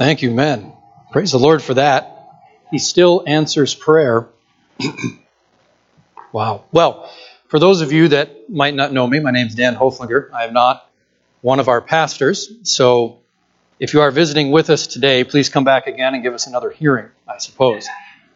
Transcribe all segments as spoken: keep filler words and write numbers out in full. Thank you, men. Praise the Lord for that. He still answers prayer. Wow. Well, for those of you that might not know me, my name is Dan Hoflinger. I am not one of our pastors. So if you are visiting with us today, please come back again and give us another hearing, I suppose.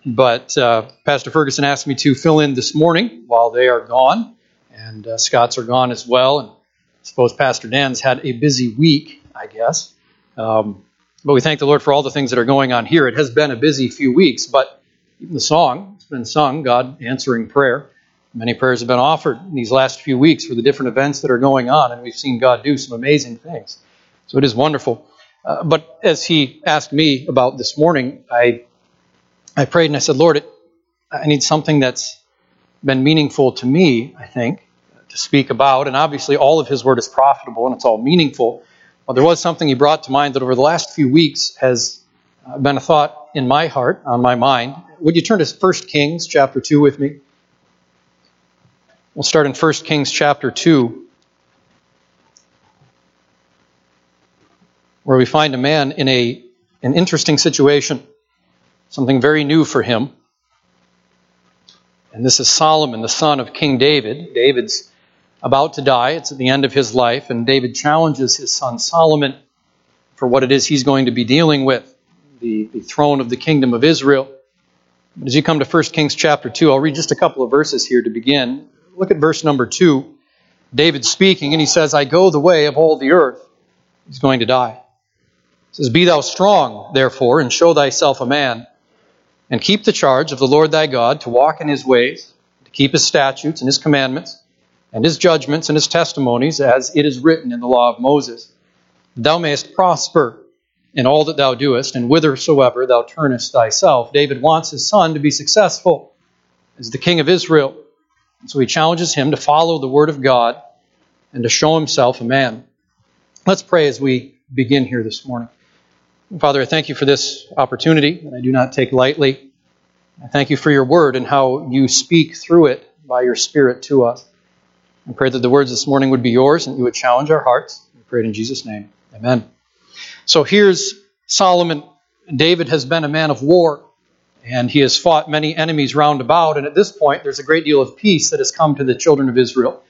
But uh, Pastor Ferguson asked me to fill in this morning while they are gone, and uh, Scott's are gone as well. And I suppose Pastor Dan's had a busy week, I guess. Um, but we thank the Lord for all the things that are going on here. It has been a busy few weeks, but the song has been sung, God answering prayer. Many prayers have been offered in these last few weeks for the different events that are going on, and we've seen God do some amazing things. So it is wonderful. Uh, but as he asked me about this morning, I I prayed and I said, Lord, it, I need something that's been meaningful to me, I think, to speak about. And obviously all of his word is profitable and it's all meaningful. But there was something he brought to mind that over the last few weeks has been a thought in my heart, on my mind. Would you turn to First Kings chapter two with me? We'll start in First Kings chapter two, where we find a man in a an interesting situation, something very new for him. And this is Solomon, the son of King David. David's about to die. It's at the end of his life, and David challenges his son Solomon for what it is he's going to be dealing with, the, the throne of the kingdom of Israel. But as you come to First Kings chapter two, I'll read just a couple of verses here to begin. Look at verse number two. David speaking, and he says, I go the way of all the earth. He's going to die. He says, Be thou strong, therefore, and show thyself a man, and keep the charge of the Lord thy God to walk in his ways, to keep his statutes and his commandments, and his judgments and his testimonies, as it is written in the law of Moses. Thou mayest prosper in all that thou doest, and whithersoever thou turnest thyself. David wants his son to be successful as the king of Israel. So he challenges him to follow the word of God and to show himself a man. Let's pray as we begin here this morning. Father, I thank you for this opportunity that I do not take lightly. I thank you for your word and how you speak through it by your Spirit to us. I pray that the words this morning would be yours and you would challenge our hearts. I pray it in Jesus' name. Amen. So here's Solomon. David has been a man of war, and he has fought many enemies round about. And at this point, there's a great deal of peace that has come to the children of Israel.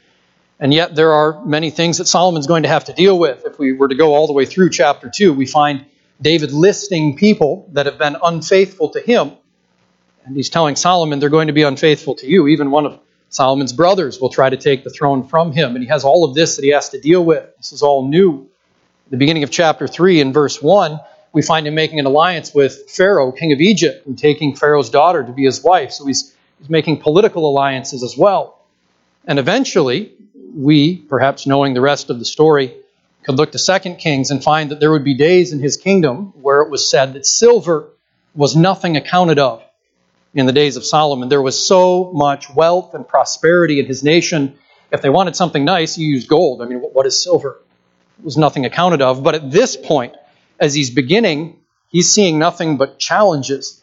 And yet there are many things that Solomon's going to have to deal with. If we were to go all the way through chapter two, we find David listing people that have been unfaithful to him. And he's telling Solomon, they're going to be unfaithful to you. Even one of Solomon's brothers will try to take the throne from him. And he has all of this that he has to deal with. This is all new. At the beginning of chapter three, in verse one, we find him making an alliance with Pharaoh, king of Egypt, and taking Pharaoh's daughter to be his wife. So he's, he's making political alliances as well. And eventually, we, perhaps knowing the rest of the story, could look to Second Kings and find that there would be days in his kingdom where it was said that silver was nothing accounted of in the days of Solomon. There was so much wealth and prosperity in his nation. If they wanted something nice, you used gold. I mean, what is silver? It was nothing accounted of. But at this point, as he's beginning, he's seeing nothing but challenges.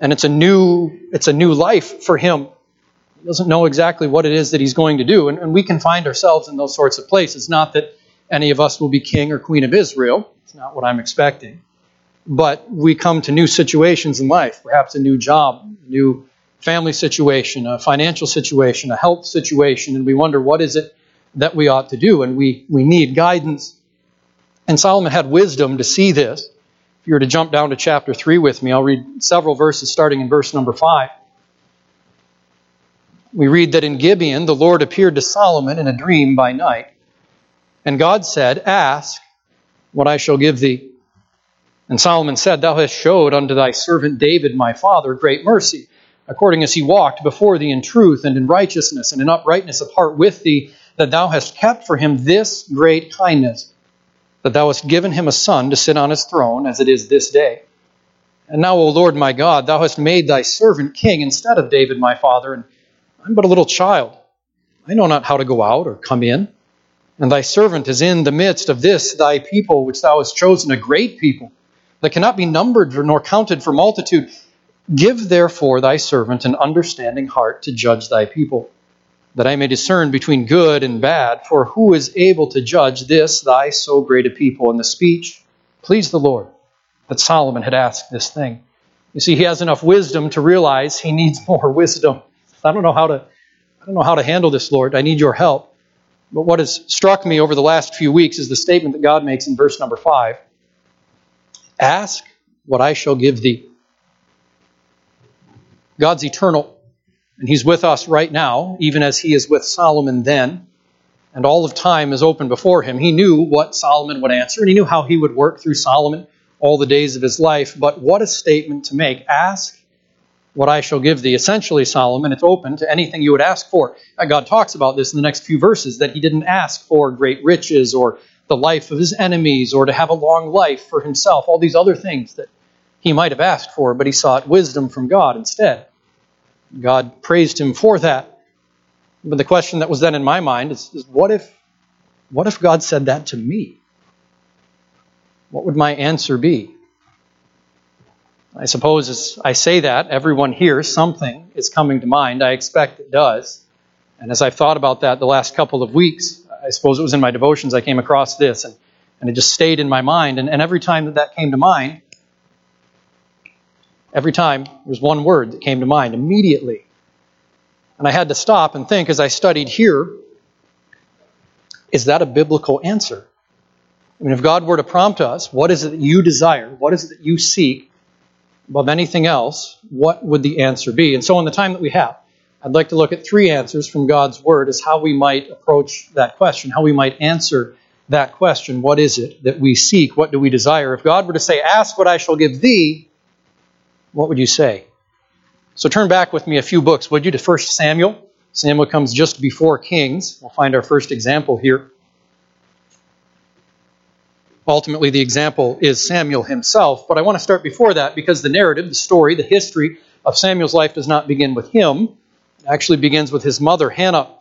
And it's a new it's a new life for him. He doesn't know exactly what it is that he's going to do. And, and we can find ourselves in those sorts of places. Not that any of us will be king or queen of Israel. It's not what I'm expecting. But we come to new situations in life. Perhaps a new job, a new family situation, a financial situation, a health situation. And we wonder, what is it that we ought to do? And we, we need guidance. And Solomon had wisdom to see this. If you were to jump down to chapter three with me, I'll read several verses starting in verse number five. We read that in Gibeon, the Lord appeared to Solomon in a dream by night. And God said, Ask what I shall give thee. And Solomon said, Thou hast showed unto thy servant David my father great mercy, according as he walked before thee in truth and in righteousness and in uprightness of heart with thee, that thou hast kept for him this great kindness, that thou hast given him a son to sit on his throne, as it is this day. And now, O Lord my God, thou hast made thy servant king instead of David my father, and I am but a little child. I know not how to go out or come in. And thy servant is in the midst of this thy people, which thou hast chosen, a great people, that cannot be numbered nor counted for multitude. Give therefore thy servant an understanding heart to judge thy people, that I may discern between good and bad, for who is able to judge this thy so great a people? And the speech pleased the Lord. that Solomon had asked this thing. You see, he has enough wisdom to realize he needs more wisdom. I don't know how to, I don't know how to handle this, Lord. I need your help. But what has struck me over the last few weeks is the statement that God makes in verse number five. Ask what I shall give thee. God's eternal, and he's with us right now, even as he is with Solomon then, and all of time is open before him. He knew what Solomon would answer, and he knew how he would work through Solomon all the days of his life. But what a statement to make. Ask what I shall give thee. Essentially, Solomon, it's open to anything you would ask for. God talks about this in the next few verses, that he didn't ask for great riches or the life of his enemies or to have a long life for himself, all these other things that he might have asked for, but he sought wisdom from God instead. God praised him for that. But the question that was then in my mind is, is what if, what if God said that to me? What would my answer be? I suppose as I say that, everyone here, something is coming to mind. I expect it does. And as I've thought about that the last couple of weeks, I suppose it was in my devotions I came across this, and, and it just stayed in my mind. And, and every time that that came to mind, every time there's one word that came to mind immediately. And I had to stop and think as I studied here, is that a biblical answer? I mean, if God were to prompt us, what is it that you desire? What is it that you seek above anything else? What would the answer be? And so in the time that we have, I'd like to look at three answers from God's word as how we might approach that question, how we might answer that question. What is it that we seek? What do we desire? If God were to say, ask what I shall give thee, what would you say? So turn back with me a few books, would you, to First Samuel. Samuel comes just before Kings. We'll find our first example here. Ultimately, the example is Samuel himself, but I want to start before that because the narrative, the story, the history of Samuel's life does not begin with him. It actually begins with his mother, Hannah.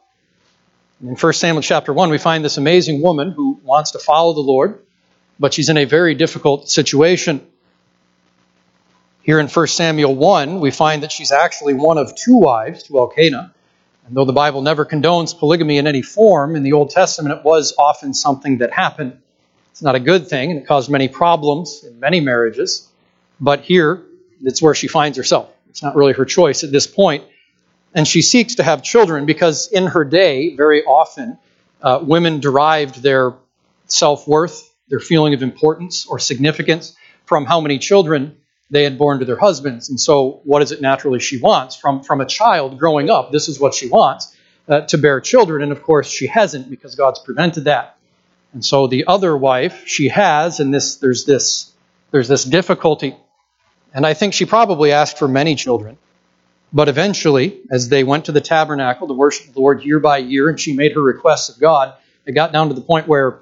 And in First Samuel chapter one, we find this amazing woman who wants to follow the Lord, but she's in a very difficult situation. Here in First Samuel one, we find that she's actually one of two wives to Elkanah. And though the Bible never condones polygamy in any form, in the Old Testament it was often something that happened. It's not a good thing, and it caused many problems in many marriages. But here, it's where she finds herself. It's not really her choice at this point. And she seeks to have children because in her day, very often, uh, women derived their self-worth, their feeling of importance or significance from how many children they had born to their husbands. And so what is it naturally she wants? From, from a child growing up, this is what she wants, uh, to bear children. And of course, she hasn't because God's prevented that. And so the other wife she has, and this there's this there's this difficulty. And I think she probably asked for many children. But eventually, as they went to the tabernacle to worship the Lord year by year, and she made her requests of God, it got down to the point where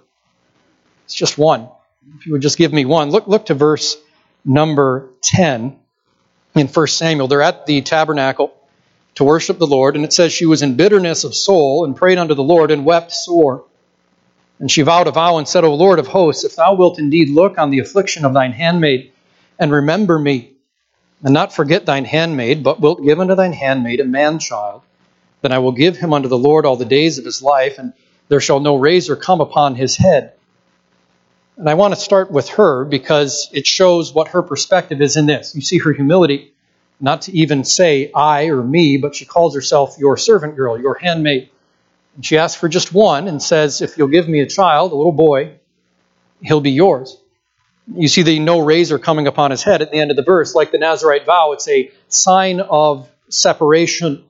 it's just one. If you would just give me one. Look, look to verse number ten in First Samuel. They're at the tabernacle to worship the Lord, and it says she was in bitterness of soul and prayed unto the Lord and wept sore. And she vowed a vow and said, O Lord of hosts, if thou wilt indeed look on the affliction of thine handmaid and remember me, and not forget thine handmaid, but wilt give unto thine handmaid a man-child, then I will give him unto the Lord all the days of his life, and there shall no razor come upon his head. And I want to start with her because it shows what her perspective is in this. You see her humility, not to even say I or me, but she calls herself your servant girl, your handmaid. And she asks for just one and says, if you'll give me a child, a little boy, he'll be yours. You see the no razor coming upon his head at the end of the verse. Like the Nazarite vow, it's a sign of separation,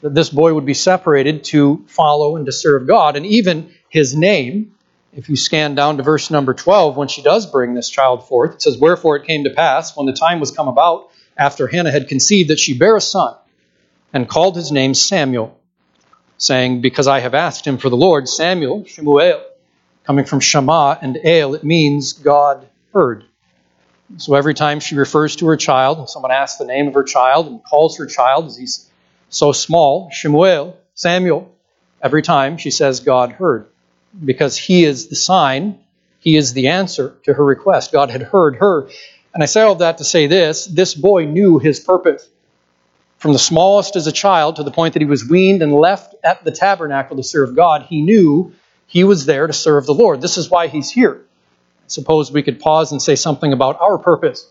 that this boy would be separated to follow and to serve God. And even his name, if you scan down to verse number twelve, when she does bring this child forth, it says, wherefore it came to pass, when the time was come about, after Hannah had conceived, that she bare a son, and called his name Samuel, saying, because I have asked him for the Lord. Samuel, Shemuel, coming from Shema and El, it means God heard. So every time she refers to her child, when someone asks the name of her child and calls her child, as he's so small, Shemuel, Samuel, every time she says God heard, because he is the sign, he is the answer to her request. God had heard her. And I say all that to say this, this boy knew his purpose. From the smallest as a child to the point that he was weaned and left at the tabernacle to serve God, he knew he was there to serve the Lord. This is why he's here. suppose we could pause and say something about our purpose,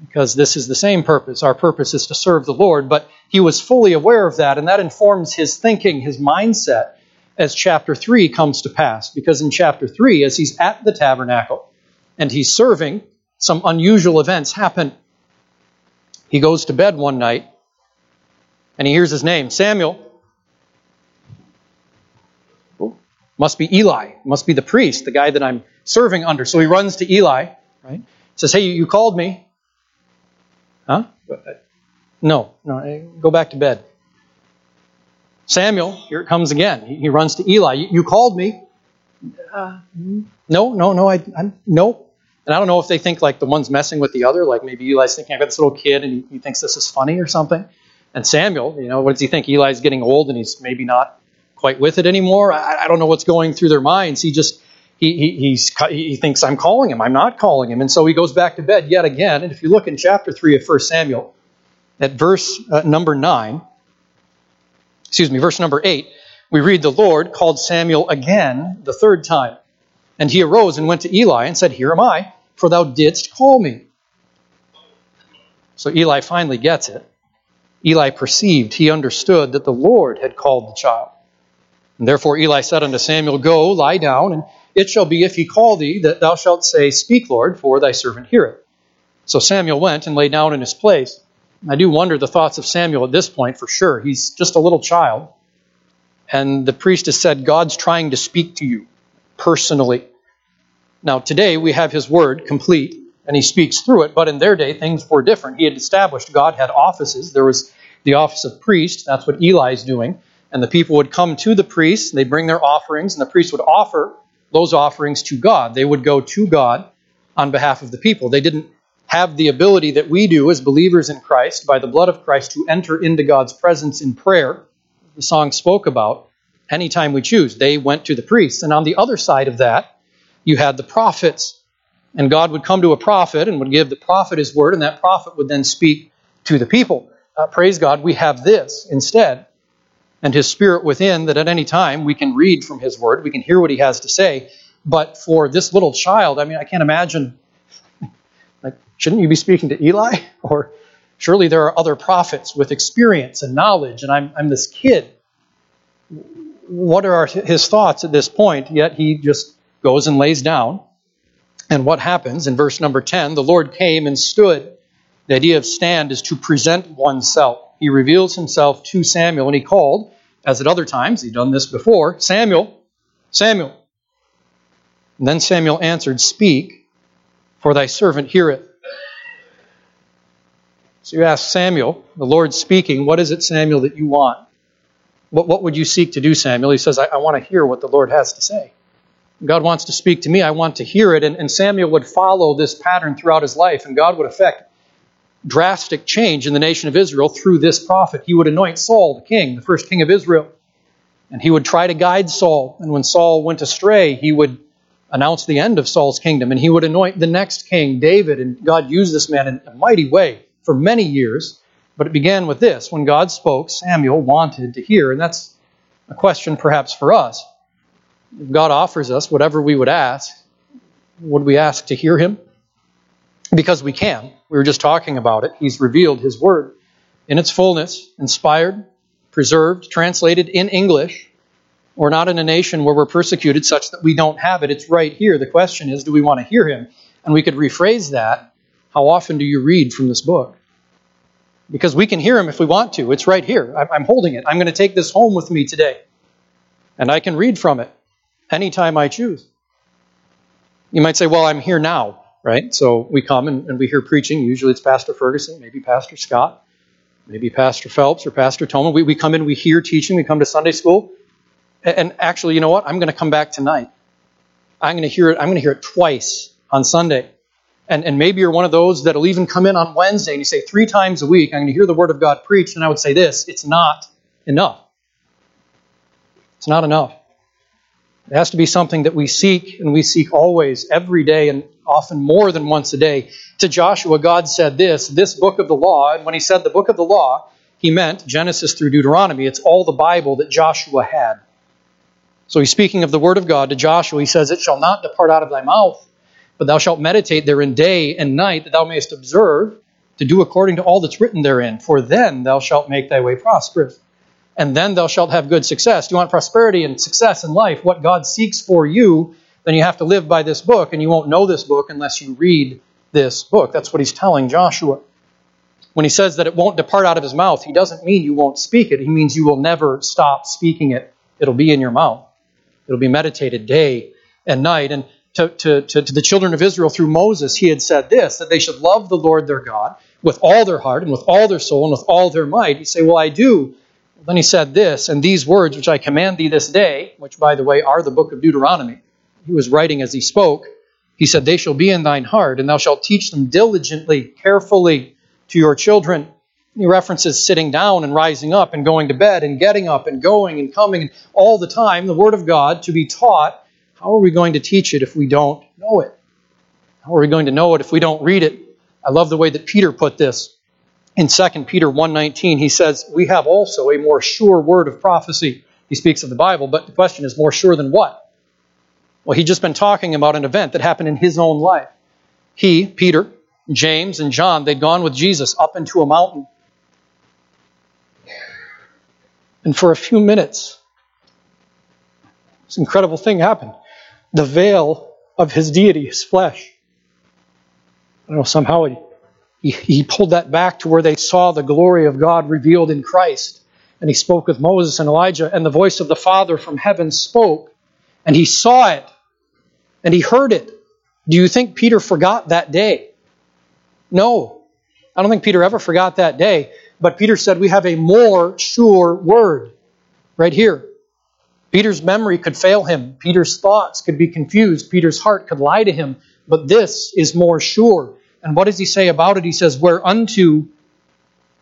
because this is the same purpose. Our purpose is to serve the Lord, but he was fully aware of that, and that informs his thinking, his mindset, as chapter three comes to pass. Because in chapter three, as he's at the tabernacle and he's serving, some unusual events happen. He goes to bed one night and he hears his name, Samuel. Oh, must be Eli, must be the priest, the guy that I'm serving under. So he runs to Eli, right? Says, hey, you called me. Huh? No, no, go back to bed. Samuel, here it comes again. He runs to Eli. You called me. Uh, no, no, no, I, I'm, no. And I don't know if they think like the one's messing with the other, like maybe Eli's thinking, I've got this little kid and he, he thinks this is funny or something. And Samuel, you know, what does he think? Eli's getting old and he's maybe not quite with it anymore. I, I don't know what's going through their minds. He just, he, he, he's, he thinks I'm calling him. I'm not calling him. And so he goes back to bed yet again. And if you look in chapter three of First Samuel, at verse uh, number nine, Excuse me, verse number eight, we read, the Lord called Samuel again the third time. And he arose and went to Eli and said, here am I, for thou didst call me. So Eli finally gets it. Eli perceived, he understood that the Lord had called the child. And therefore Eli said unto Samuel, go, lie down, and it shall be, if he call thee, that thou shalt say, speak, Lord, for thy servant heareth. So Samuel went and lay down in his place. I do wonder the thoughts of Samuel at this point, for sure. He's just a little child. And the priest has said, God's trying to speak to you personally. Now, today we have his word complete, and he speaks through it. But in their day, things were different. He had established, God had offices. There was the office of priest. That's what Eli's doing. And the people would come to the priest. They'd bring their offerings, and the priest would offer those offerings to God. They would go to God on behalf of the people. They didn't have the ability that we do as believers in Christ, by the blood of Christ, to enter into God's presence in prayer, the song spoke about, anytime we choose. They went to the priests. And on the other side of that, you had the prophets. And God would come to a prophet and would give the prophet his word, and that prophet would then speak to the people. Uh, praise God, we have this instead. And his spirit within, that at any time we can read from his word, we can hear what he has to say. But for this little child, I mean, I can't imagine... Like, shouldn't you be speaking to Eli? Or surely there are other prophets with experience and knowledge, and I'm I'm this kid. What are his thoughts at this point? Yet he just goes and lays down. And what happens in verse number ten? The Lord came and stood. The idea of stand is to present oneself. He reveals himself to Samuel, and he called, as at other times, he'd done this before, Samuel, Samuel. And then Samuel answered, speak, for thy servant heareth. So you ask Samuel, the Lord speaking, what is it, Samuel, that you want? What, what would you seek to do, Samuel? He says, I, I want to hear what the Lord has to say. God wants to speak to me. I want to hear it. And, and Samuel would follow this pattern throughout his life, and God would effect drastic change in the nation of Israel through this prophet. He would anoint Saul, the king, the first king of Israel, and he would try to guide Saul. And when Saul went astray, he would announced the end of Saul's kingdom, and he would anoint the next king, David, and God used this man in a mighty way for many years. But it began with this. When God spoke, Samuel wanted to hear, and that's a question perhaps for us. If God offers us whatever we would ask, would we ask to hear him? Because we can. We were just talking about it. He's revealed his word in its fullness, inspired, preserved, translated in English. We're not in a nation where we're persecuted such that we don't have it. It's right here. The question is, do we want to hear him? And we could rephrase that. How often do you read from this book? Because we can hear him if we want to. It's right here. I'm holding it. I'm going to take this home with me today. And I can read from it anytime I choose. You might say, well, I'm here now, right? So we come and, and we hear preaching. Usually it's Pastor Ferguson, maybe Pastor Scott, maybe Pastor Phelps or Pastor Toma. We, we come in, we hear teaching. We come to Sunday school. And actually, you know what? I'm going to come back tonight. I'm going to hear it. I'm going to hear it twice on Sunday. And and maybe you're one of those that'll even come in on Wednesday and you say, three times a week, I'm going to hear the word of God preached. And I would say this, it's not enough. It's not enough. It has to be something that we seek, and we seek always, every day, and often more than once a day. To Joshua, God said this, this book of the law. And when he said the book of the law, he meant Genesis through Deuteronomy. It's all the Bible that Joshua had. So he's speaking of the word of God to Joshua. He says, it shall not depart out of thy mouth, But thou shalt meditate therein day and night, that thou mayest observe to do according to all that's written therein. For then thou shalt make thy way prosperous, and then thou shalt have good success. Do you want prosperity and success in life, what God seeks for you, then you have to live by this book, and you won't know this book unless you read this book. That's what he's telling Joshua. When he says that it won't depart out of his mouth, he doesn't mean you won't speak it. He means you will never stop speaking it. It'll be in your mouth. It'll be meditated day and night. And to, to, to, to the children of Israel through Moses, he had said this, that they should love the Lord their God with all their heart and with all their soul and with all their might. You say, well, I do. Then he said this, and these words which I command thee this day, which, by the way, are the book of Deuteronomy. He was writing as he spoke. He said, they shall be in thine heart, and thou shalt teach them diligently, carefully to your children. He references sitting down and rising up and going to bed and getting up and going and coming and all the time. The Word of God to be taught. How are we going to teach it if we don't know it? How are we going to know it if we don't read it? I love the way that Peter put this. In Second Peter one nineteen, he says, we have also a more sure word of prophecy. He speaks of the Bible, but the question is, more sure than what? Well, he'd just been talking about an event that happened in his own life. He, Peter, James, and John, they'd gone with Jesus up into a mountain. And for a few minutes, this incredible thing happened. The veil of his deity, his flesh. I don't know, somehow he, he, he pulled that back to where they saw the glory of God revealed in Christ. And he spoke with Moses and Elijah, and the voice of the Father from heaven spoke. And he saw it. And he heard it. Do you think Peter forgot that day? No. I don't think Peter ever forgot that day. But Peter said, we have a more sure word. Right here. Peter's memory could fail him. Peter's thoughts could be confused. Peter's heart could lie to him. But this is more sure. And what does he say about it? He says, whereunto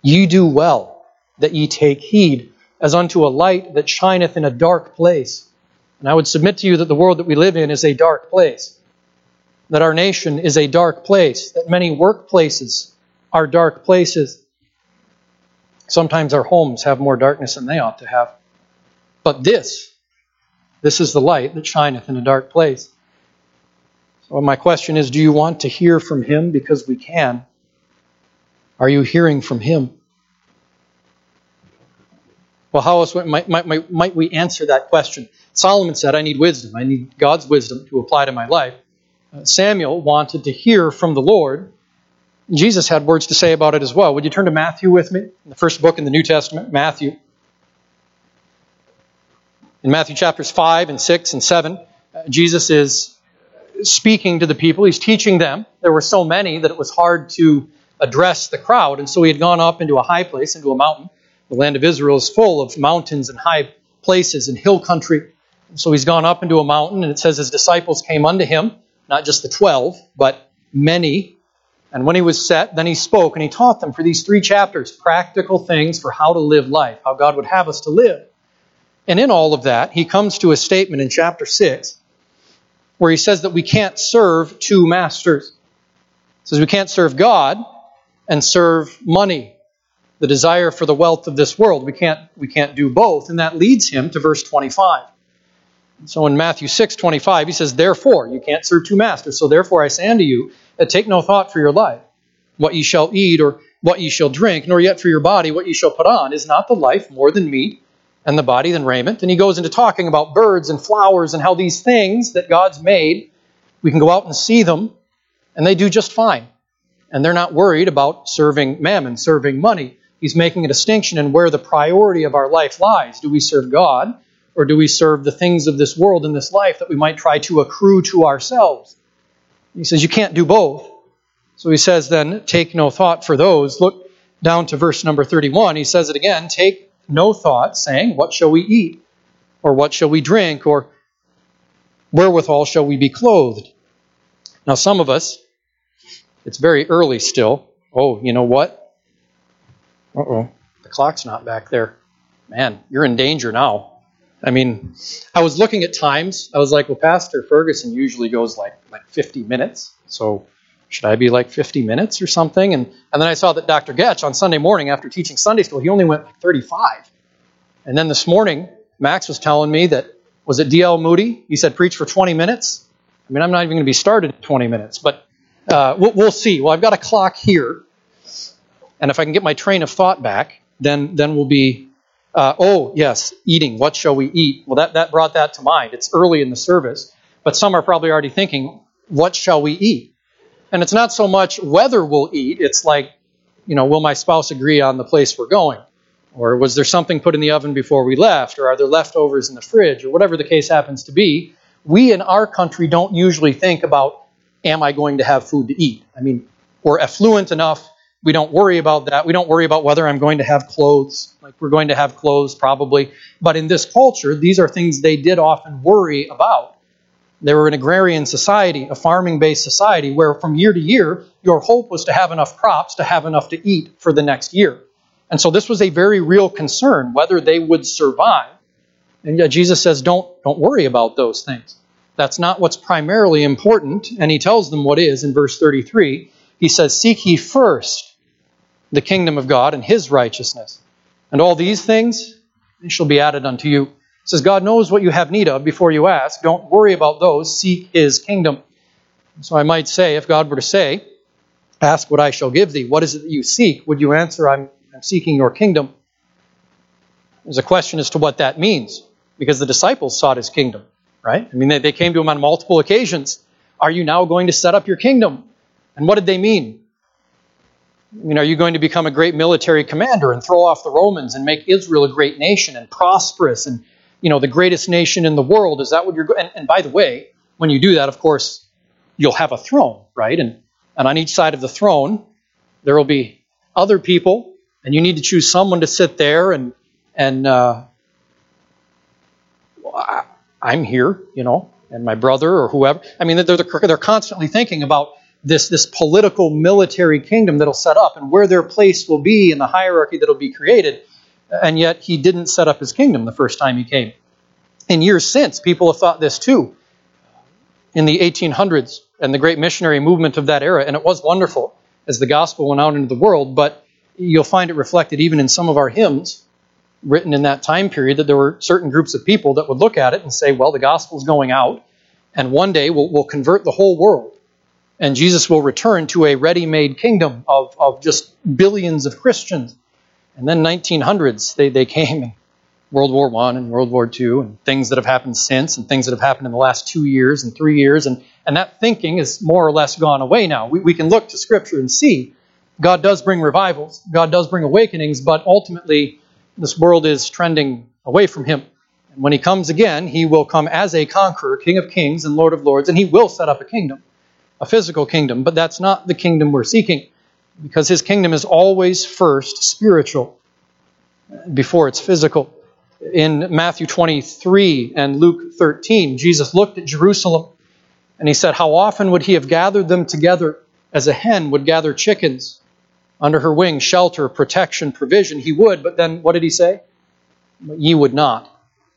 ye do well, that ye take heed, as unto a light that shineth in a dark place. And I would submit to you that the world that we live in is a dark place. That our nation is a dark place. That many workplaces are dark places. Sometimes our homes have more darkness than they ought to have. But this, this is the light that shineth in a dark place. So my question is, do you want to hear from Him? Because we can. Are you hearing from Him? Well, how else might, might, might, might we answer that question? Solomon said, I need wisdom. I need God's wisdom to apply to my life. Uh, Samuel wanted to hear from the Lord. Jesus had words to say about it as well. Would you turn to Matthew with me? The first book in the New Testament, Matthew. In Matthew chapters five and six and seven, uh, Jesus is speaking to the people. He's teaching them. There were so many that it was hard to address the crowd. And so he had gone up into a high place, into a mountain. The land of Israel is full of mountains and high places and hill country. And so he's gone up into a mountain, and it says his disciples came unto him, not just the twelve, but many. And when he was set, then he spoke, and he taught them for these three chapters, practical things for how to live life, how God would have us to live. And in all of that, he comes to a statement in chapter six, where he says that we can't serve two masters. He says we can't serve God and serve money. The desire for the wealth of this world. We can't, we can't do both. And that leads him to verse twenty-five. So in Matthew six twenty-five, he says, therefore, you can't serve two masters. So therefore I say unto you, that take no thought for your life, what ye shall eat or what ye shall drink, nor yet for your body what ye shall put on. Is not the life more than meat, and the body than raiment? And he goes into talking about birds and flowers and how these things that God's made, we can go out and see them, and they do just fine. And they're not worried about serving mammon, serving money. He's making a distinction in where the priority of our life lies. Do we serve God, or do we serve the things of this world and this life that we might try to accrue to ourselves? He says, you can't do both. So he says then, take no thought for those. Look down to verse number thirty-one. He says it again, take no thought, saying, what shall we eat? Or what shall we drink? Or wherewithal shall we be clothed? Now some of us, it's very early still. Oh, you know what? Uh-oh, the clock's not back there. Man, you're in danger now. I mean, I was looking at times. I was like, well, Pastor Ferguson usually goes like, like fifty minutes. So should I be like fifty minutes or something? And and then I saw that Doctor Getch on Sunday morning after teaching Sunday school, he only went like thirty-five. And then this morning, Max was telling me that, was it D L Moody? He said, preach for twenty minutes. I mean, I'm not even going to be started in twenty minutes, but uh, we'll, we'll see. Well, I've got a clock here, and if I can get my train of thought back, then then we'll be, uh, oh, yes, eating. What shall we eat? Well, that, that brought that to mind. It's early in the service, but some are probably already thinking, what shall we eat? And it's not so much whether we'll eat. It's like, you know, will my spouse agree on the place we're going? Or was there something put in the oven before we left? Or are there leftovers in the fridge? Or whatever the case happens to be, we in our country don't usually think about, am I going to have food to eat? I mean, we're affluent enough. We don't worry about that. We don't worry about whether I'm going to have clothes. Like, we're going to have clothes probably. But in this culture, these are things they did often worry about. They were an agrarian society, a farming-based society, where from year to year, your hope was to have enough crops, to have enough to eat for the next year. And so this was a very real concern, whether they would survive. And yet Jesus says, don't, don't worry about those things. That's not what's primarily important. And he tells them what is in verse thirty-three. He says, seek ye first the kingdom of God and his righteousness. And all these things shall be added unto you. It says, God knows what you have need of before you ask. Don't worry about those. Seek his kingdom. So I might say, if God were to say, ask what I shall give thee. What is it that you seek? Would you answer, I'm I'm seeking your kingdom? There's a question as to what that means, because the disciples sought his kingdom, right? I mean, they, they came to him on multiple occasions. Are you now going to set up your kingdom? And what did they mean? I mean, are you going to become a great military commander and throw off the Romans and make Israel a great nation and prosperous and, you know, the greatest nation in the world? Is that what you're going? And, and by the way, when you do that, of course, you'll have a throne, right? And, and on each side of the throne, there will be other people. And you need to choose someone to sit there and, and uh, well, I, I'm here, you know, and my brother or whoever. I mean, they're, they're constantly thinking about this, this political military kingdom that'll set up and where their place will be in the hierarchy that'll be created. And yet he didn't set up his kingdom the first time he came. In years since, people have thought this too. In the eighteen hundreds and the great missionary movement of that era, and it was wonderful as the gospel went out into the world, but you'll find it reflected even in some of our hymns written in that time period, that there were certain groups of people that would look at it and say, well, the gospel's going out, and one day we'll, we'll convert the whole world, and Jesus will return to a ready-made kingdom of, of just billions of Christians. And then nineteen hundreds, they, they came, and World War One and World War Two, and things that have happened since, and things that have happened in the last two years and three years, and, and that thinking is more or less gone away now. We, we can look to Scripture and see God does bring revivals, God does bring awakenings, but ultimately this world is trending away from him. And when he comes again, he will come as a conqueror, King of Kings and Lord of Lords, and he will set up a kingdom, a physical kingdom, but that's not the kingdom we're seeking, because his kingdom is always first spiritual before it's physical. In Matthew twenty-three and Luke thirteen, Jesus looked at Jerusalem and he said, how often would he have gathered them together as a hen would gather chickens under her wing, shelter, protection, provision, he would. But then what did he say? But ye would not.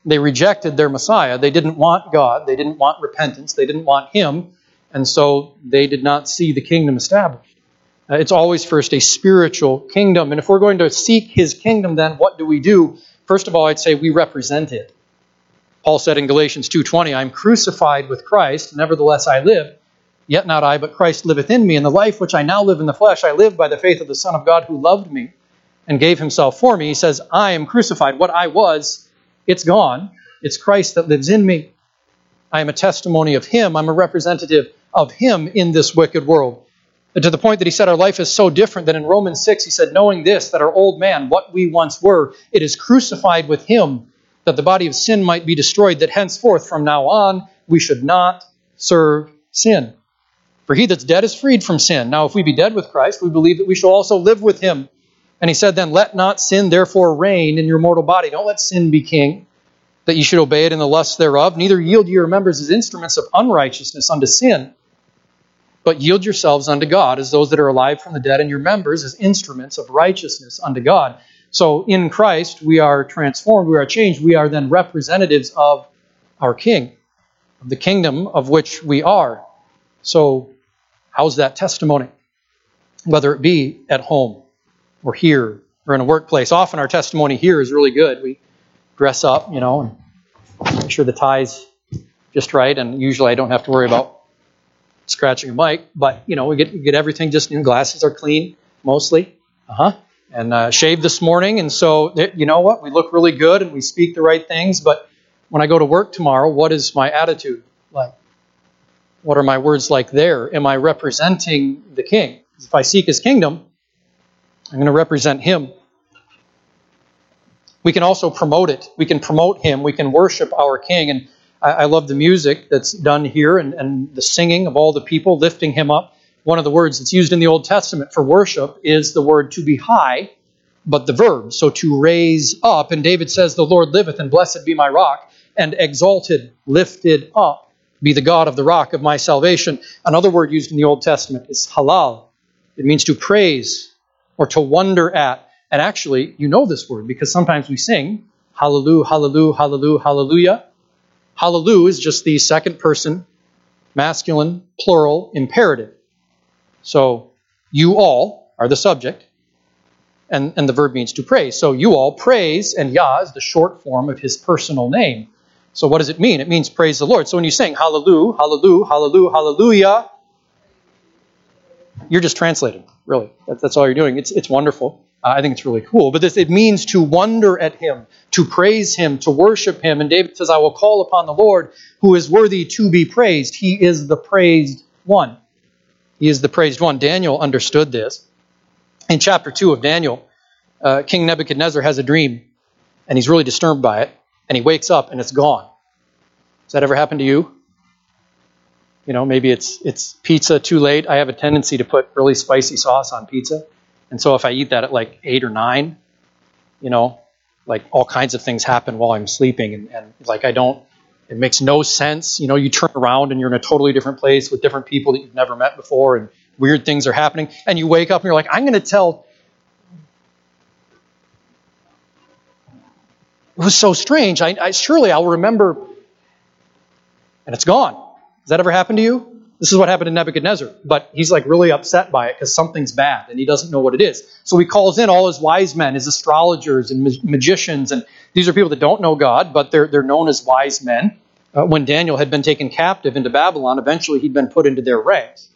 They rejected their Messiah. They didn't want God. They didn't want repentance. They didn't want him. And so they did not see the kingdom established. Uh, it's always first a spiritual kingdom. And if we're going to seek his kingdom, then what do we do? First of all, I'd say we represent it. Paul said in Galatians two twenty, I'm crucified with Christ, nevertheless I live. Yet not I, but Christ liveth in me. And the life which I now live in the flesh, I live by the faith of the Son of God who loved me and gave himself for me. He says, I am crucified. What I was, it's gone. It's Christ that lives in me. I am a testimony of him. I'm a representative of him in this wicked world. And to the point that he said our life is so different that in Romans six, he said, knowing this, that our old man, what we once were, it is crucified with him, that the body of sin might be destroyed, that henceforth from now on we should not serve sin. For he that's dead is freed from sin. Now, if we be dead with Christ, we believe that we shall also live with him. And he said then, let not sin therefore reign in your mortal body. Don't let sin be king, that ye should obey it in the lusts thereof. Neither yield ye your members as instruments of unrighteousness unto sin, but yield yourselves unto God as those that are alive from the dead, and your members as instruments of righteousness unto God. So in Christ we are transformed, we are changed. We are then representatives of our King, of the kingdom of which we are. So how's that testimony? Whether it be at home or here or in a workplace. Often our testimony here is really good. We dress up, you know, and make sure the tie's just right. And usually I don't have to worry about scratching a mic, but you know, we get we get everything just, you know, glasses are clean mostly. Uh-huh. And uh, shaved this morning, and so you know what? We look really good and we speak the right things, but when I go to work tomorrow, what is my attitude like? What are my words like there? Am I representing the King? If I seek his kingdom, I'm going to represent him. We can also promote it. We can promote him. We can worship our King. And I, I love the music that's done here, and, and the singing of all the people, lifting him up. One of the words that's used in the Old Testament for worship is the word to be high, but the verb, so to raise up. And David says, the Lord liveth, and blessed be my rock, and exalted, lifted up, be the God of the rock of my salvation. Another word used in the Old Testament is halal. It means to praise or to wonder at. And actually, you know this word because sometimes we sing, hallelujah, hallelujah, hallelujah, hallelujah. Hallelujah is just the second person, masculine, plural, imperative. So you all are the subject, and, and the verb means to praise. So you all praise, and Yah is the short form of his personal name. So what does it mean? It means praise the Lord. So when you sing hallelujah, hallelujah, hallelujah, hallelujah, you're just translating, really. That, that's all you're doing. It's it's wonderful. Uh, I think it's really cool. But this, it means to wonder at him, to praise him, to worship him. And David says, I will call upon the Lord who is worthy to be praised. He is the praised one. He is the praised one. Daniel understood this. In chapter two of Daniel, uh, King Nebuchadnezzar has a dream, and he's really disturbed by it, and he wakes up, and it's gone. Has that ever happened to you? You know, maybe it's it's pizza too late. I have a tendency to put really spicy sauce on pizza. And so if I eat that at like eight or nine, you know, like all kinds of things happen while I'm sleeping. And, and like I don't, it makes no sense. You know, you turn around and you're in a totally different place with different people that you've never met before, and weird things are happening. And you wake up and you're like, I'm going to tell. It was so strange. I, I surely I'll remember. And it's gone. Has that ever happened to you? This is what happened to Nebuchadnezzar, but he's like really upset by it because something's bad and he doesn't know what it is. So he calls in all his wise men, his astrologers and mag- magicians, and these are people that don't know God, but they're they're known as wise men. Uh, when Daniel had been taken captive into Babylon, eventually he'd been put into their ranks.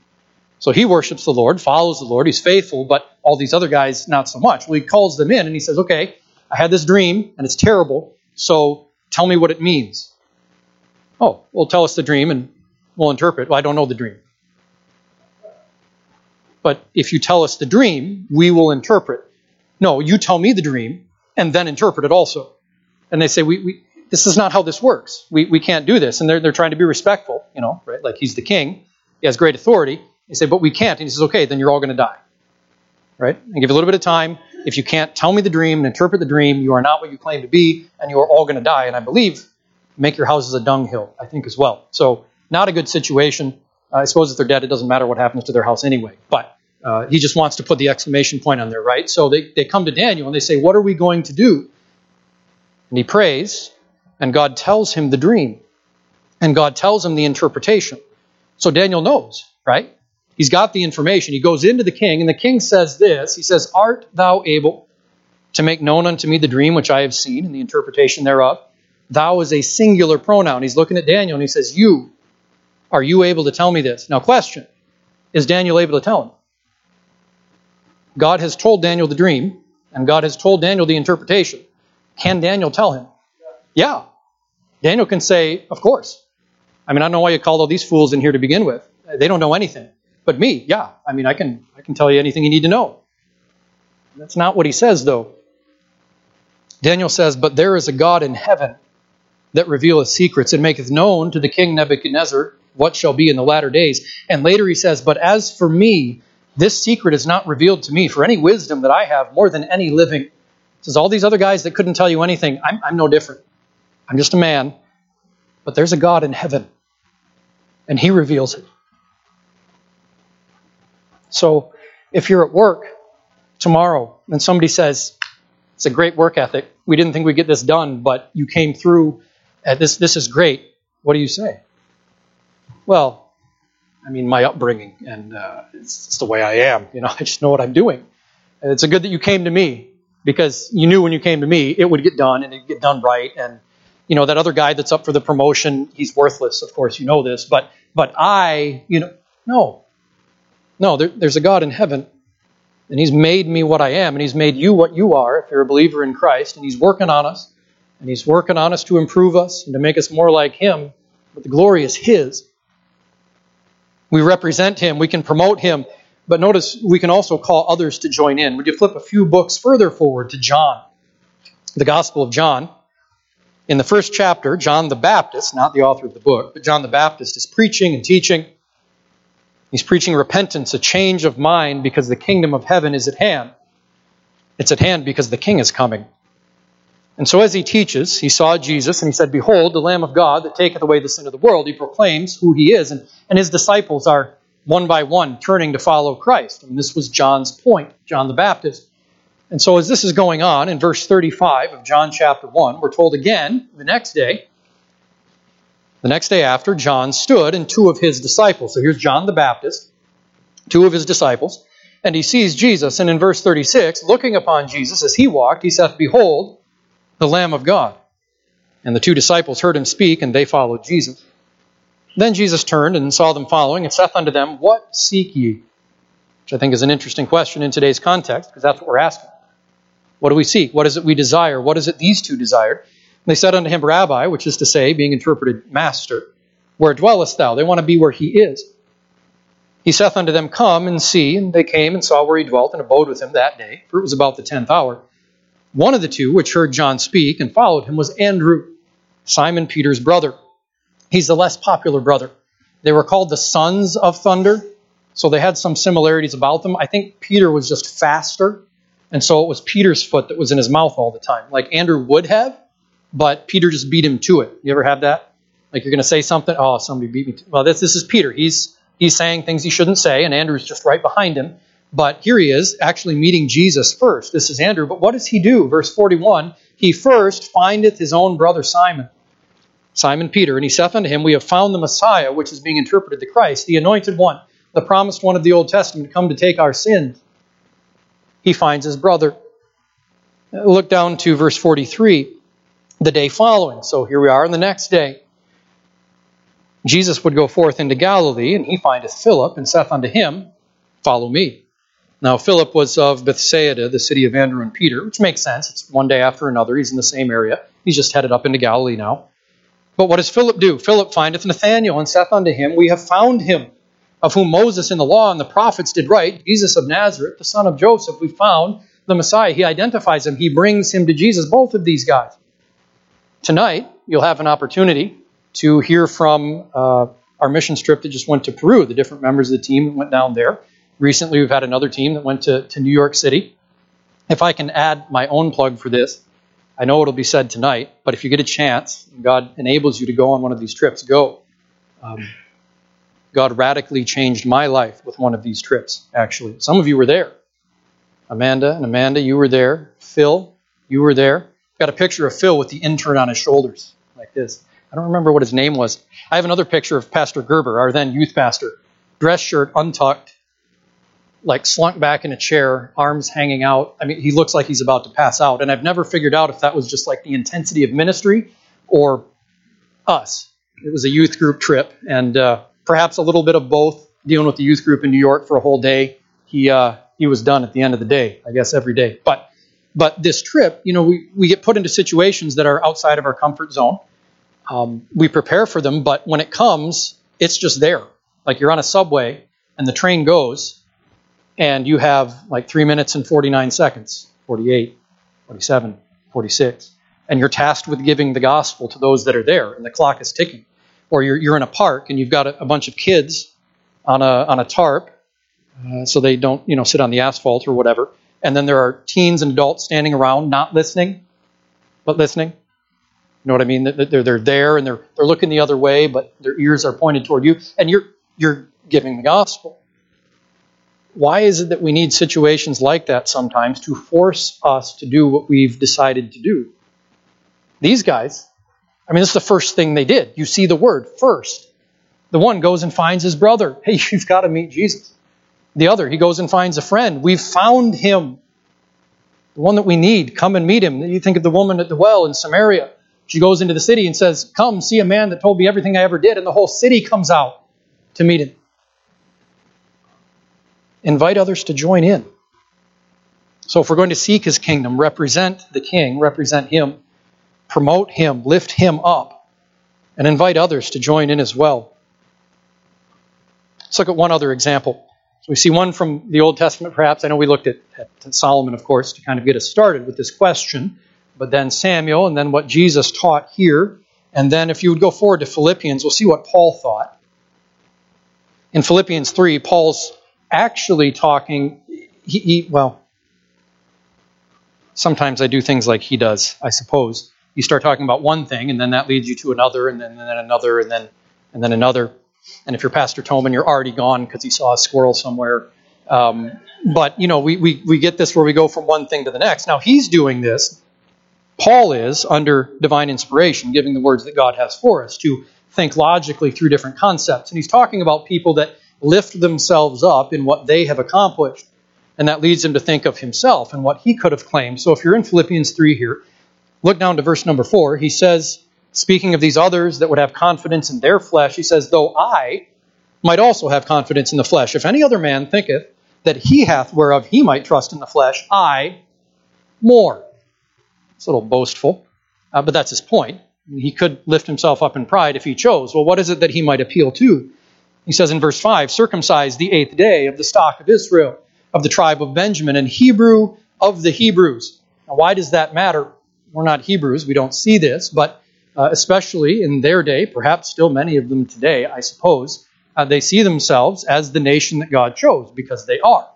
So he worships the Lord, follows the Lord, he's faithful, but all these other guys, not so much. Well, he calls them in and he says, okay, I had this dream and it's terrible, so tell me what it means. Oh, well, tell us the dream and we'll interpret. Well, I don't know the dream. But if you tell us the dream, we will interpret. No, you tell me the dream and then interpret it also. And they say, we, we this is not how this works. We we can't do this. And they're they're trying to be respectful, you know, right? Like he's the king. He has great authority. They say, but we can't. And he says, okay, then you're all going to die. Right? I give you a little bit of time. If you can't tell me the dream and interpret the dream, you are not what you claim to be, and you are all going to die. And I believe make your houses a dunghill, I think as well. So not a good situation. Uh, I suppose if they're dead, it doesn't matter what happens to their house anyway. But uh, he just wants to put the exclamation point on there, right? So they, they come to Daniel and they say, what are we going to do? And he prays, and God tells him the dream. And God tells him the interpretation. So Daniel knows, right? He's got the information. He goes into the king, and the king says this. He says, art thou able to make known unto me the dream which I have seen and the interpretation thereof? Thou is a singular pronoun. He's looking at Daniel, and he says, you. Are you able to tell me this? Now, question, is Daniel able to tell him? God has told Daniel the dream, and God has told Daniel the interpretation. Can Daniel tell him? Yeah. Daniel can say, of course. I mean, I don't know why you called all these fools in here to begin with. They don't know anything. But me, yeah. I mean, I can, I can tell you anything you need to know. That's not what he says, though. Daniel says, but there is a God in heaven that revealeth secrets and maketh known to the king Nebuchadnezzar what shall be in the latter days. And later he says, but as for me, this secret is not revealed to me for any wisdom that I have more than any living. He says, all these other guys that couldn't tell you anything, I'm, I'm no different. I'm just a man. But there's a God in heaven, and he reveals it. So if you're at work tomorrow and somebody says, it's a great work ethic. We didn't think we'd get this done, but you came through. Uh, this, this is great. What do you say? Well, I mean, my upbringing, and uh, it's, it's the way I am. You know, I just know what I'm doing. And it's a good that you came to me, because you knew when you came to me, it would get done, and it'd get done right. And, you know, that other guy that's up for the promotion, he's worthless. Of course, you know this. But but I, you know, No. No, there, there's a God in heaven, and he's made me what I am, and he's made you what you are if you're a believer in Christ, and he's working on us, and he's working on us to improve us and to make us more like him, but the glory is his. We represent him, we can promote him, but notice we can also call others to join in. Would you flip a few books further forward to John, the Gospel of John? In the first chapter, John the Baptist, not the author of the book, but John the Baptist is preaching and teaching. He's preaching repentance, a change of mind, because the kingdom of heaven is at hand. It's at hand because the king is coming. And so as he teaches, he saw Jesus, and he said, "Behold, the Lamb of God that taketh away the sin of the world." He proclaims who he is, and, and his disciples are one by one turning to follow Christ. And this was John's point, John the Baptist. And so as this is going on, in verse thirty-five of John chapter one, we're told again the next day, the next day after, John stood and two of his disciples. So here's John the Baptist, two of his disciples, and he sees Jesus. And in verse thirty-six, looking upon Jesus as he walked, he saith, "Behold, the Lamb of God." And the two disciples heard him speak, and they followed Jesus. Then Jesus turned and saw them following, and saith unto them, "What seek ye?" Which I think is an interesting question in today's context, because that's what we're asking. What do we seek? What is it we desire? What is it these two desired? And they said unto him, "Rabbi," which is to say, being interpreted, "Master, where dwellest thou?" They want to be where he is. He saith unto them, "Come and see." And they came and saw where he dwelt, and abode with him that day, for it was about the tenth hour. One of the two which heard John speak and followed him was Andrew, Simon Peter's brother. He's the less popular brother. They were called the sons of thunder, so they had some similarities about them. I think Peter was just faster. And so it was Peter's foot that was in his mouth all the time. Like Andrew would have, but Peter just beat him to it. You ever have that? Like you're going to say something, "Oh, somebody beat me to it." Well, this, this is Peter. He's he's saying things he shouldn't say, and Andrew's just right behind him. But here he is, actually meeting Jesus first. This is Andrew. But what does he do? Verse forty-one, "He first findeth his own brother Simon, Simon Peter, and he saith unto him, We have found the Messiah," which is being interpreted the Christ, the anointed one, the promised one of the Old Testament, come to take our sins. He finds his brother. Look down to verse forty-three, the day following. So here we are on the next day. Jesus would go forth into Galilee, and he findeth Philip, and saith unto him, "Follow me." Now Philip was of Bethsaida, the city of Andrew and Peter, which makes sense. It's one day after another. He's in the same area. He's just headed up into Galilee now. But what does Philip do? "Philip findeth Nathanael, and saith unto him, We have found him, of whom Moses in the law and the prophets did write, Jesus of Nazareth, the son of Joseph. We found the Messiah." He identifies him. He brings him to Jesus, both of these guys. Tonight, you'll have an opportunity to hear from uh, our mission trip that just went to Peru, the different members of the team that went down there. Recently, we've had another team that went to, to New York City. If I can add my own plug for this, I know it'll be said tonight, but if you get a chance, God enables you to go on one of these trips, go. Um, God radically changed my life with one of these trips, actually. Some of you were there. Amanda and Amanda, you were there. Phil, you were there. Got a picture of Phil with the intern on his shoulders, like this. I don't remember what his name was. I have another picture of Pastor Gerber, our then youth pastor. Dress shirt untucked, like slunk back in a chair, arms hanging out. I mean, he looks like he's about to pass out. And I've never figured out if that was just like the intensity of ministry or us. It was a youth group trip, and uh, perhaps a little bit of both, dealing with the youth group in New York for a whole day. He uh, he was done at the end of the day, I guess every day. But but this trip, you know, we, we get put into situations that are outside of our comfort zone. Um, we prepare for them, but when it comes, it's just there. Like you're on a subway, and the train goes, and you have like three minutes and forty-nine seconds, forty-eight, forty-seven, forty-six. And you're tasked with giving the gospel to those that are there, and the clock is ticking. Or you're you're in a park and you've got a, a bunch of kids on a on a tarp, uh, so they don't you know sit on the asphalt or whatever. And then there are teens and adults standing around, not listening, but listening. You know what I mean? They're they're there and they're they're looking the other way, but their ears are pointed toward you, and you're you're giving the gospel. Why is it that we need situations like that sometimes to force us to do what we've decided to do? These guys. I mean, this is the first thing they did. You see the word first. The one goes and finds his brother. Hey, you've got to meet Jesus. The other, he goes and finds a friend. We've found him. The one that we need. Come and meet him. You think of the woman at the well in Samaria. She goes into the city and says, "Come, see a man that told me everything I ever did." And the whole city comes out to meet him. invite others to join in. So if we're going to seek his kingdom, represent the king, represent him, promote him, lift him up, and invite others to join in as well. Let's look at one other example. So we see one from the Old Testament, perhaps. I know we looked at, at Solomon, of course, to kind of get us started with this question, but then Samuel, and then what Jesus taught here. And then if you would go forward to Philippians, we'll see what Paul thought. In Philippians three, Paul's actually talking, he, he, well, sometimes I do things like he does, I suppose. You start talking about one thing, and then that leads you to another, and then, and then another, and then and then another. And if you're Pastor Toman, you're already gone because he saw a squirrel somewhere. Um, but, you know, we, we, we get this where we go from one thing to the next. Now, he's doing this. Paul is, under divine inspiration, giving the words that God has for us to think logically through different concepts. And he's talking about people that lift themselves up in what they have accomplished. And that leads him to think of himself and what he could have claimed. So if you're in Philippians three here, look down to verse number four. He says, speaking of these others that would have confidence in their flesh, he says, though I might also have confidence in the flesh. If any other man thinketh that he hath whereof he might trust in the flesh, I more. It's a little boastful, uh, but that's his point. He could lift himself up in pride if he chose. Well, what is it that he might appeal to? He says in verse five, circumcised the eighth day, of the stock of Israel, of the tribe of Benjamin, and Hebrew of the Hebrews. Now, why does that matter? We're not Hebrews. We don't see this, but uh, especially in their day, perhaps still many of them today, I suppose, uh, they see themselves as the nation that God chose because they are.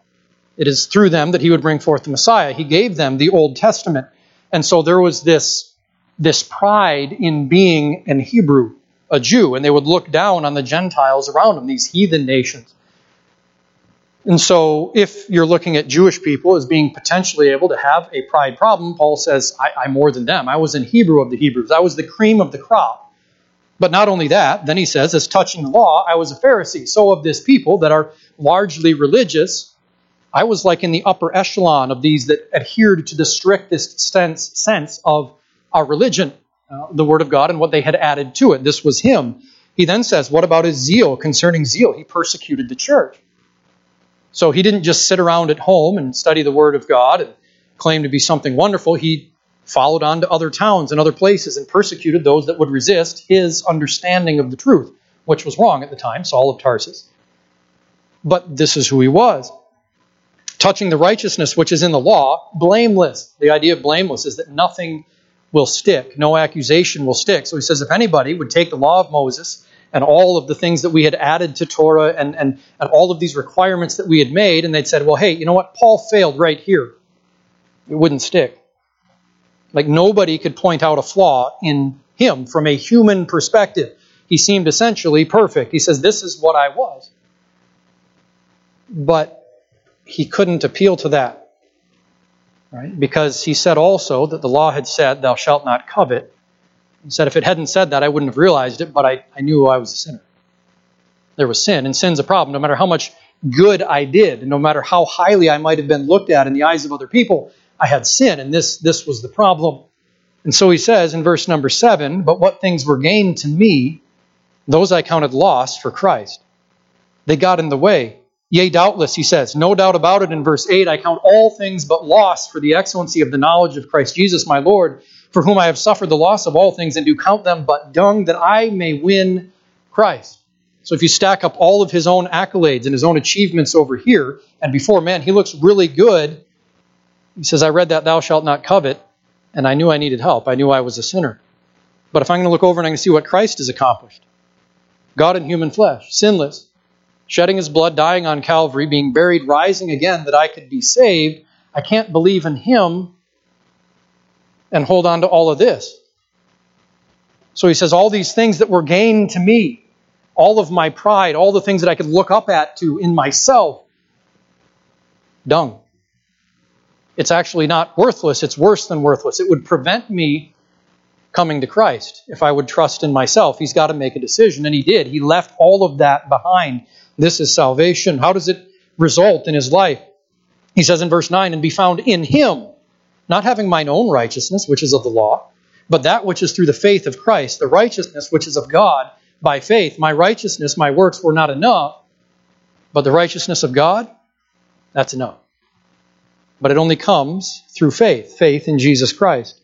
It is through them that he would bring forth the Messiah. He gave them the Old Testament. And so there was this, this pride in being an Hebrew, a Jew, and they would look down on the Gentiles around them, these heathen nations. And so if you're looking at Jewish people as being potentially able to have a pride problem, Paul says, I, I'm more than them. I was an Hebrew of the Hebrews. I was the cream of the crop. But not only that, then he says, as touching the law, I was a Pharisee. So of this people that are largely religious, I was like in the upper echelon of these that adhered to the strictest sense, sense of our religion, uh, the word of God, and what they had added to it. This was him. He then says, what about his zeal? Concerning zeal, he persecuted the church. So he didn't just sit around at home and study the word of God and claim to be something wonderful. He followed on to other towns and other places and persecuted those that would resist his understanding of the truth, which was wrong at the time, Saul of Tarsus. But this is who he was. Touching the righteousness which is in the law, blameless. The idea of blameless is that nothing will stick. No accusation will stick. So he says, if anybody would take the law of Moses and all of the things that we had added to Torah and, and, and all of these requirements that we had made, and they'd said, well, hey, you know what? Paul failed right here. It wouldn't stick. Like nobody could point out a flaw in him from a human perspective. He seemed essentially perfect. He says, this is what I was. But he couldn't appeal to that, right? Because he said also that the law had said, thou shalt not covet. He said, if it hadn't said that, I wouldn't have realized it, but I, I knew I was a sinner. There was sin, and sin's a problem. No matter how much good I did, and no matter how highly I might have been looked at in the eyes of other people, I had sin, and this, this was the problem. And so he says in verse number seven, but what things were gained to me, those I counted loss for Christ. They got in the way. Yea, doubtless, he says, no doubt about it in verse eight, I count all things but loss for the excellency of the knowledge of Christ Jesus my Lord, for whom I have suffered the loss of all things, and do count them but dung, that I may win Christ. So if you stack up all of his own accolades and his own achievements over here, and before man, he looks really good. He says, I read that thou shalt not covet, and I knew I needed help. I knew I was a sinner. But if I'm going to look over and I can see what Christ has accomplished, God in human flesh, sinless, shedding his blood, dying on Calvary, being buried, rising again, that I could be saved. I can't believe in him and hold on to all of this. So he says, all these things that were gained to me, all of my pride, all the things that I could look up at to in myself, dung. It's actually not worthless. It's worse than worthless. It would prevent me coming to Christ if I would trust in myself. He's got to make a decision, and he did. He left all of that behind. This is salvation. How does it result in his life? He says in verse nine, and be found in him, not having mine own righteousness, which is of the law, but that which is through the faith of Christ, the righteousness which is of God by faith. My righteousness, my works were not enough, but the righteousness of God That's a no. But it only comes through faith, faith in Jesus Christ.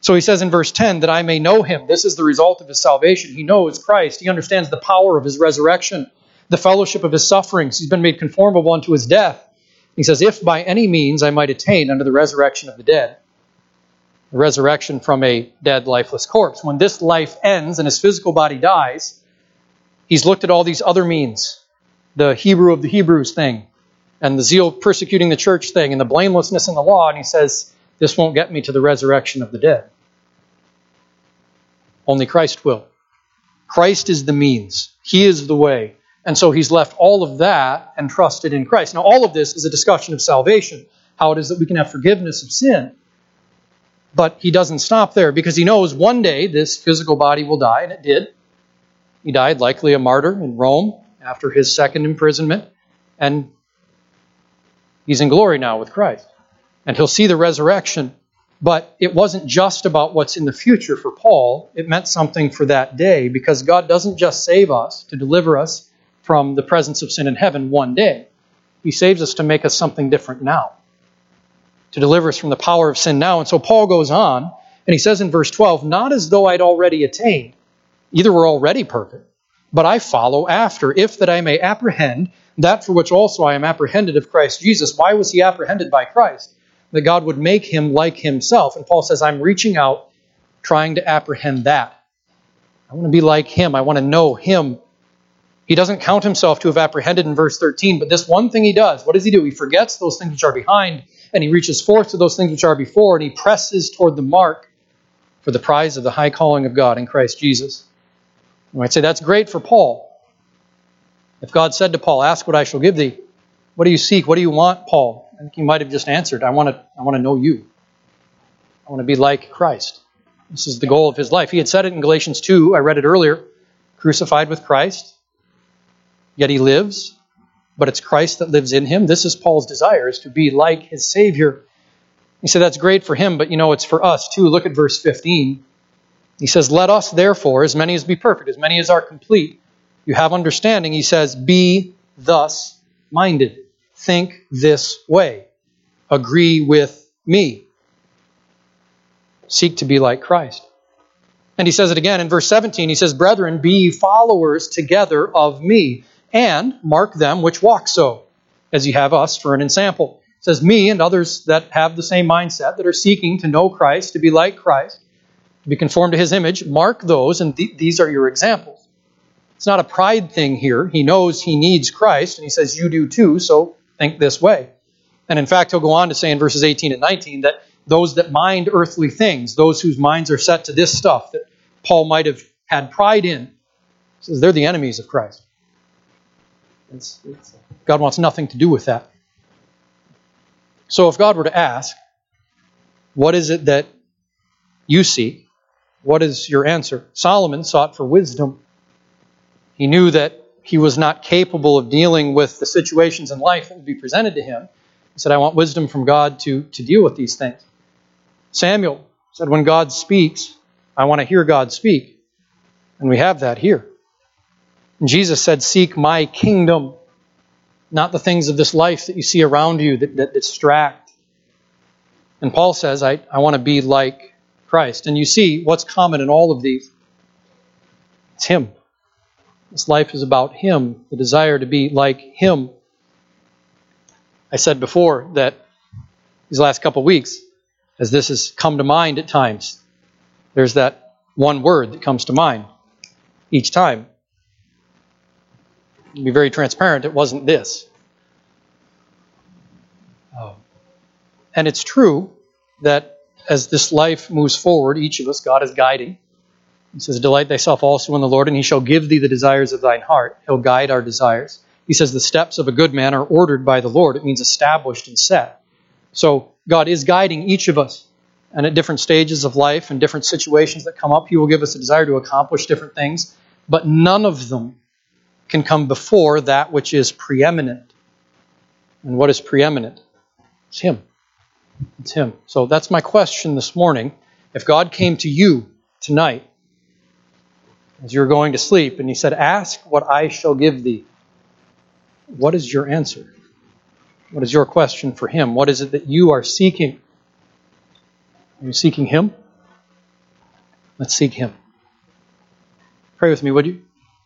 So he says in verse ten, that I may know him. This is the result of his salvation. He knows Christ. He understands the power of his resurrection, the fellowship of his sufferings. He's been made conformable unto his death. He says, if by any means I might attain unto the resurrection of the dead, the resurrection from a dead, lifeless corpse. When this life ends and his physical body dies, he's looked at all these other means, the Hebrew of the Hebrews thing, and the zeal persecuting the church thing, and the blamelessness in the law, and he says, this won't get me to the resurrection of the dead. Only Christ will. Christ is the means. He is the way. And so he's left all of that and trusted in Christ. Now all of this is a discussion of salvation, how it is that we can have forgiveness of sin. But he doesn't stop there, because he knows one day this physical body will die, and it did. He died likely a martyr in Rome after his second imprisonment, and he's in glory now with Christ. And he'll see the resurrection, but it wasn't just about what's in the future for Paul. It meant something for that day, because God doesn't just save us to deliver us from the presence of sin in heaven one day. He saves us to make us something different now, to deliver us from the power of sin now. And so Paul goes on, and he says in verse twelve, not as though I'd already attained, either we're already perfect, but I follow after, if that I may apprehend that for which also I am apprehended of Christ Jesus. Why was he apprehended by Christ? That God would make him like himself. And Paul says, I'm reaching out, trying to apprehend that. I want to be like him. I want to know him. He doesn't count himself to have apprehended in verse thirteen, but this one thing he does, what does he do? He forgets those things which are behind, and he reaches forth to those things which are before, and he presses toward the mark for the prize of the high calling of God in Christ Jesus. You might say, that's great for Paul. If God said to Paul, ask what I shall give thee, what do you seek? What do you want, Paul? I think he might have just answered, I want to I want to know you. I want to be like Christ. This is the goal of his life. He had said it in Galatians two. I read it earlier. Crucified with Christ, yet he lives, but it's Christ that lives in him. This is Paul's desire, is to be like his Savior. He said that's great for him, but you know, it's for us too. Look at verse fifteen. He says, let us therefore, as many as be perfect, as many as are complete, you have understanding. He says, be thus minded. Think this way. Agree with me. Seek to be like Christ. And he says it again in verse seventeen. He says, brethren, be ye followers together of me, and mark them which walk so, as ye have us for an ensample. It says, me and others that have the same mindset, that are seeking to know Christ, to be like Christ, to be conformed to his image, mark those, and th- these are your examples. It's not a pride thing here. He knows he needs Christ, and he says, you do too, so think this way. And in fact, he'll go on to say in verses eighteen and nineteen that those that mind earthly things, those whose minds are set to this stuff that Paul might have had pride in, says they're the enemies of Christ. It's, it's, God wants nothing to do with that. So if God were to ask, what is it that you seek? What is your answer? Solomon sought for wisdom. He knew that he was not capable of dealing with the situations in life that would be presented to him. He said, I want wisdom from God to, to deal with these things. Samuel said, when God speaks, I want to hear God speak. And we have that here. And Jesus said, seek my kingdom, not the things of this life that you see around you that, that distract. And Paul says, I, I want to be like Christ. And you see what's common in all of these. It's him. This life is about him, the desire to be like him. I said before that these last couple weeks, as this has come to mind at times, there's that one word that comes to mind each time. To be very transparent, it wasn't this. Oh. And it's true that as this life moves forward, each of us, God is guiding. He says, delight thyself also in the Lord, and he shall give thee the desires of thine heart. He'll guide our desires. He says, the steps of a good man are ordered by the Lord. It means established and set. So God is guiding each of us. And at different stages of life and different situations that come up, he will give us a desire to accomplish different things. But none of them can come before that which is preeminent. And what is preeminent? It's him. It's him. So that's my question this morning. If God came to you tonight, as you're going to sleep, and he said, ask what I shall give thee. What is your answer? What is your question for him? What is it that you are seeking? Are you seeking him? Let's seek him. Pray with me, would you?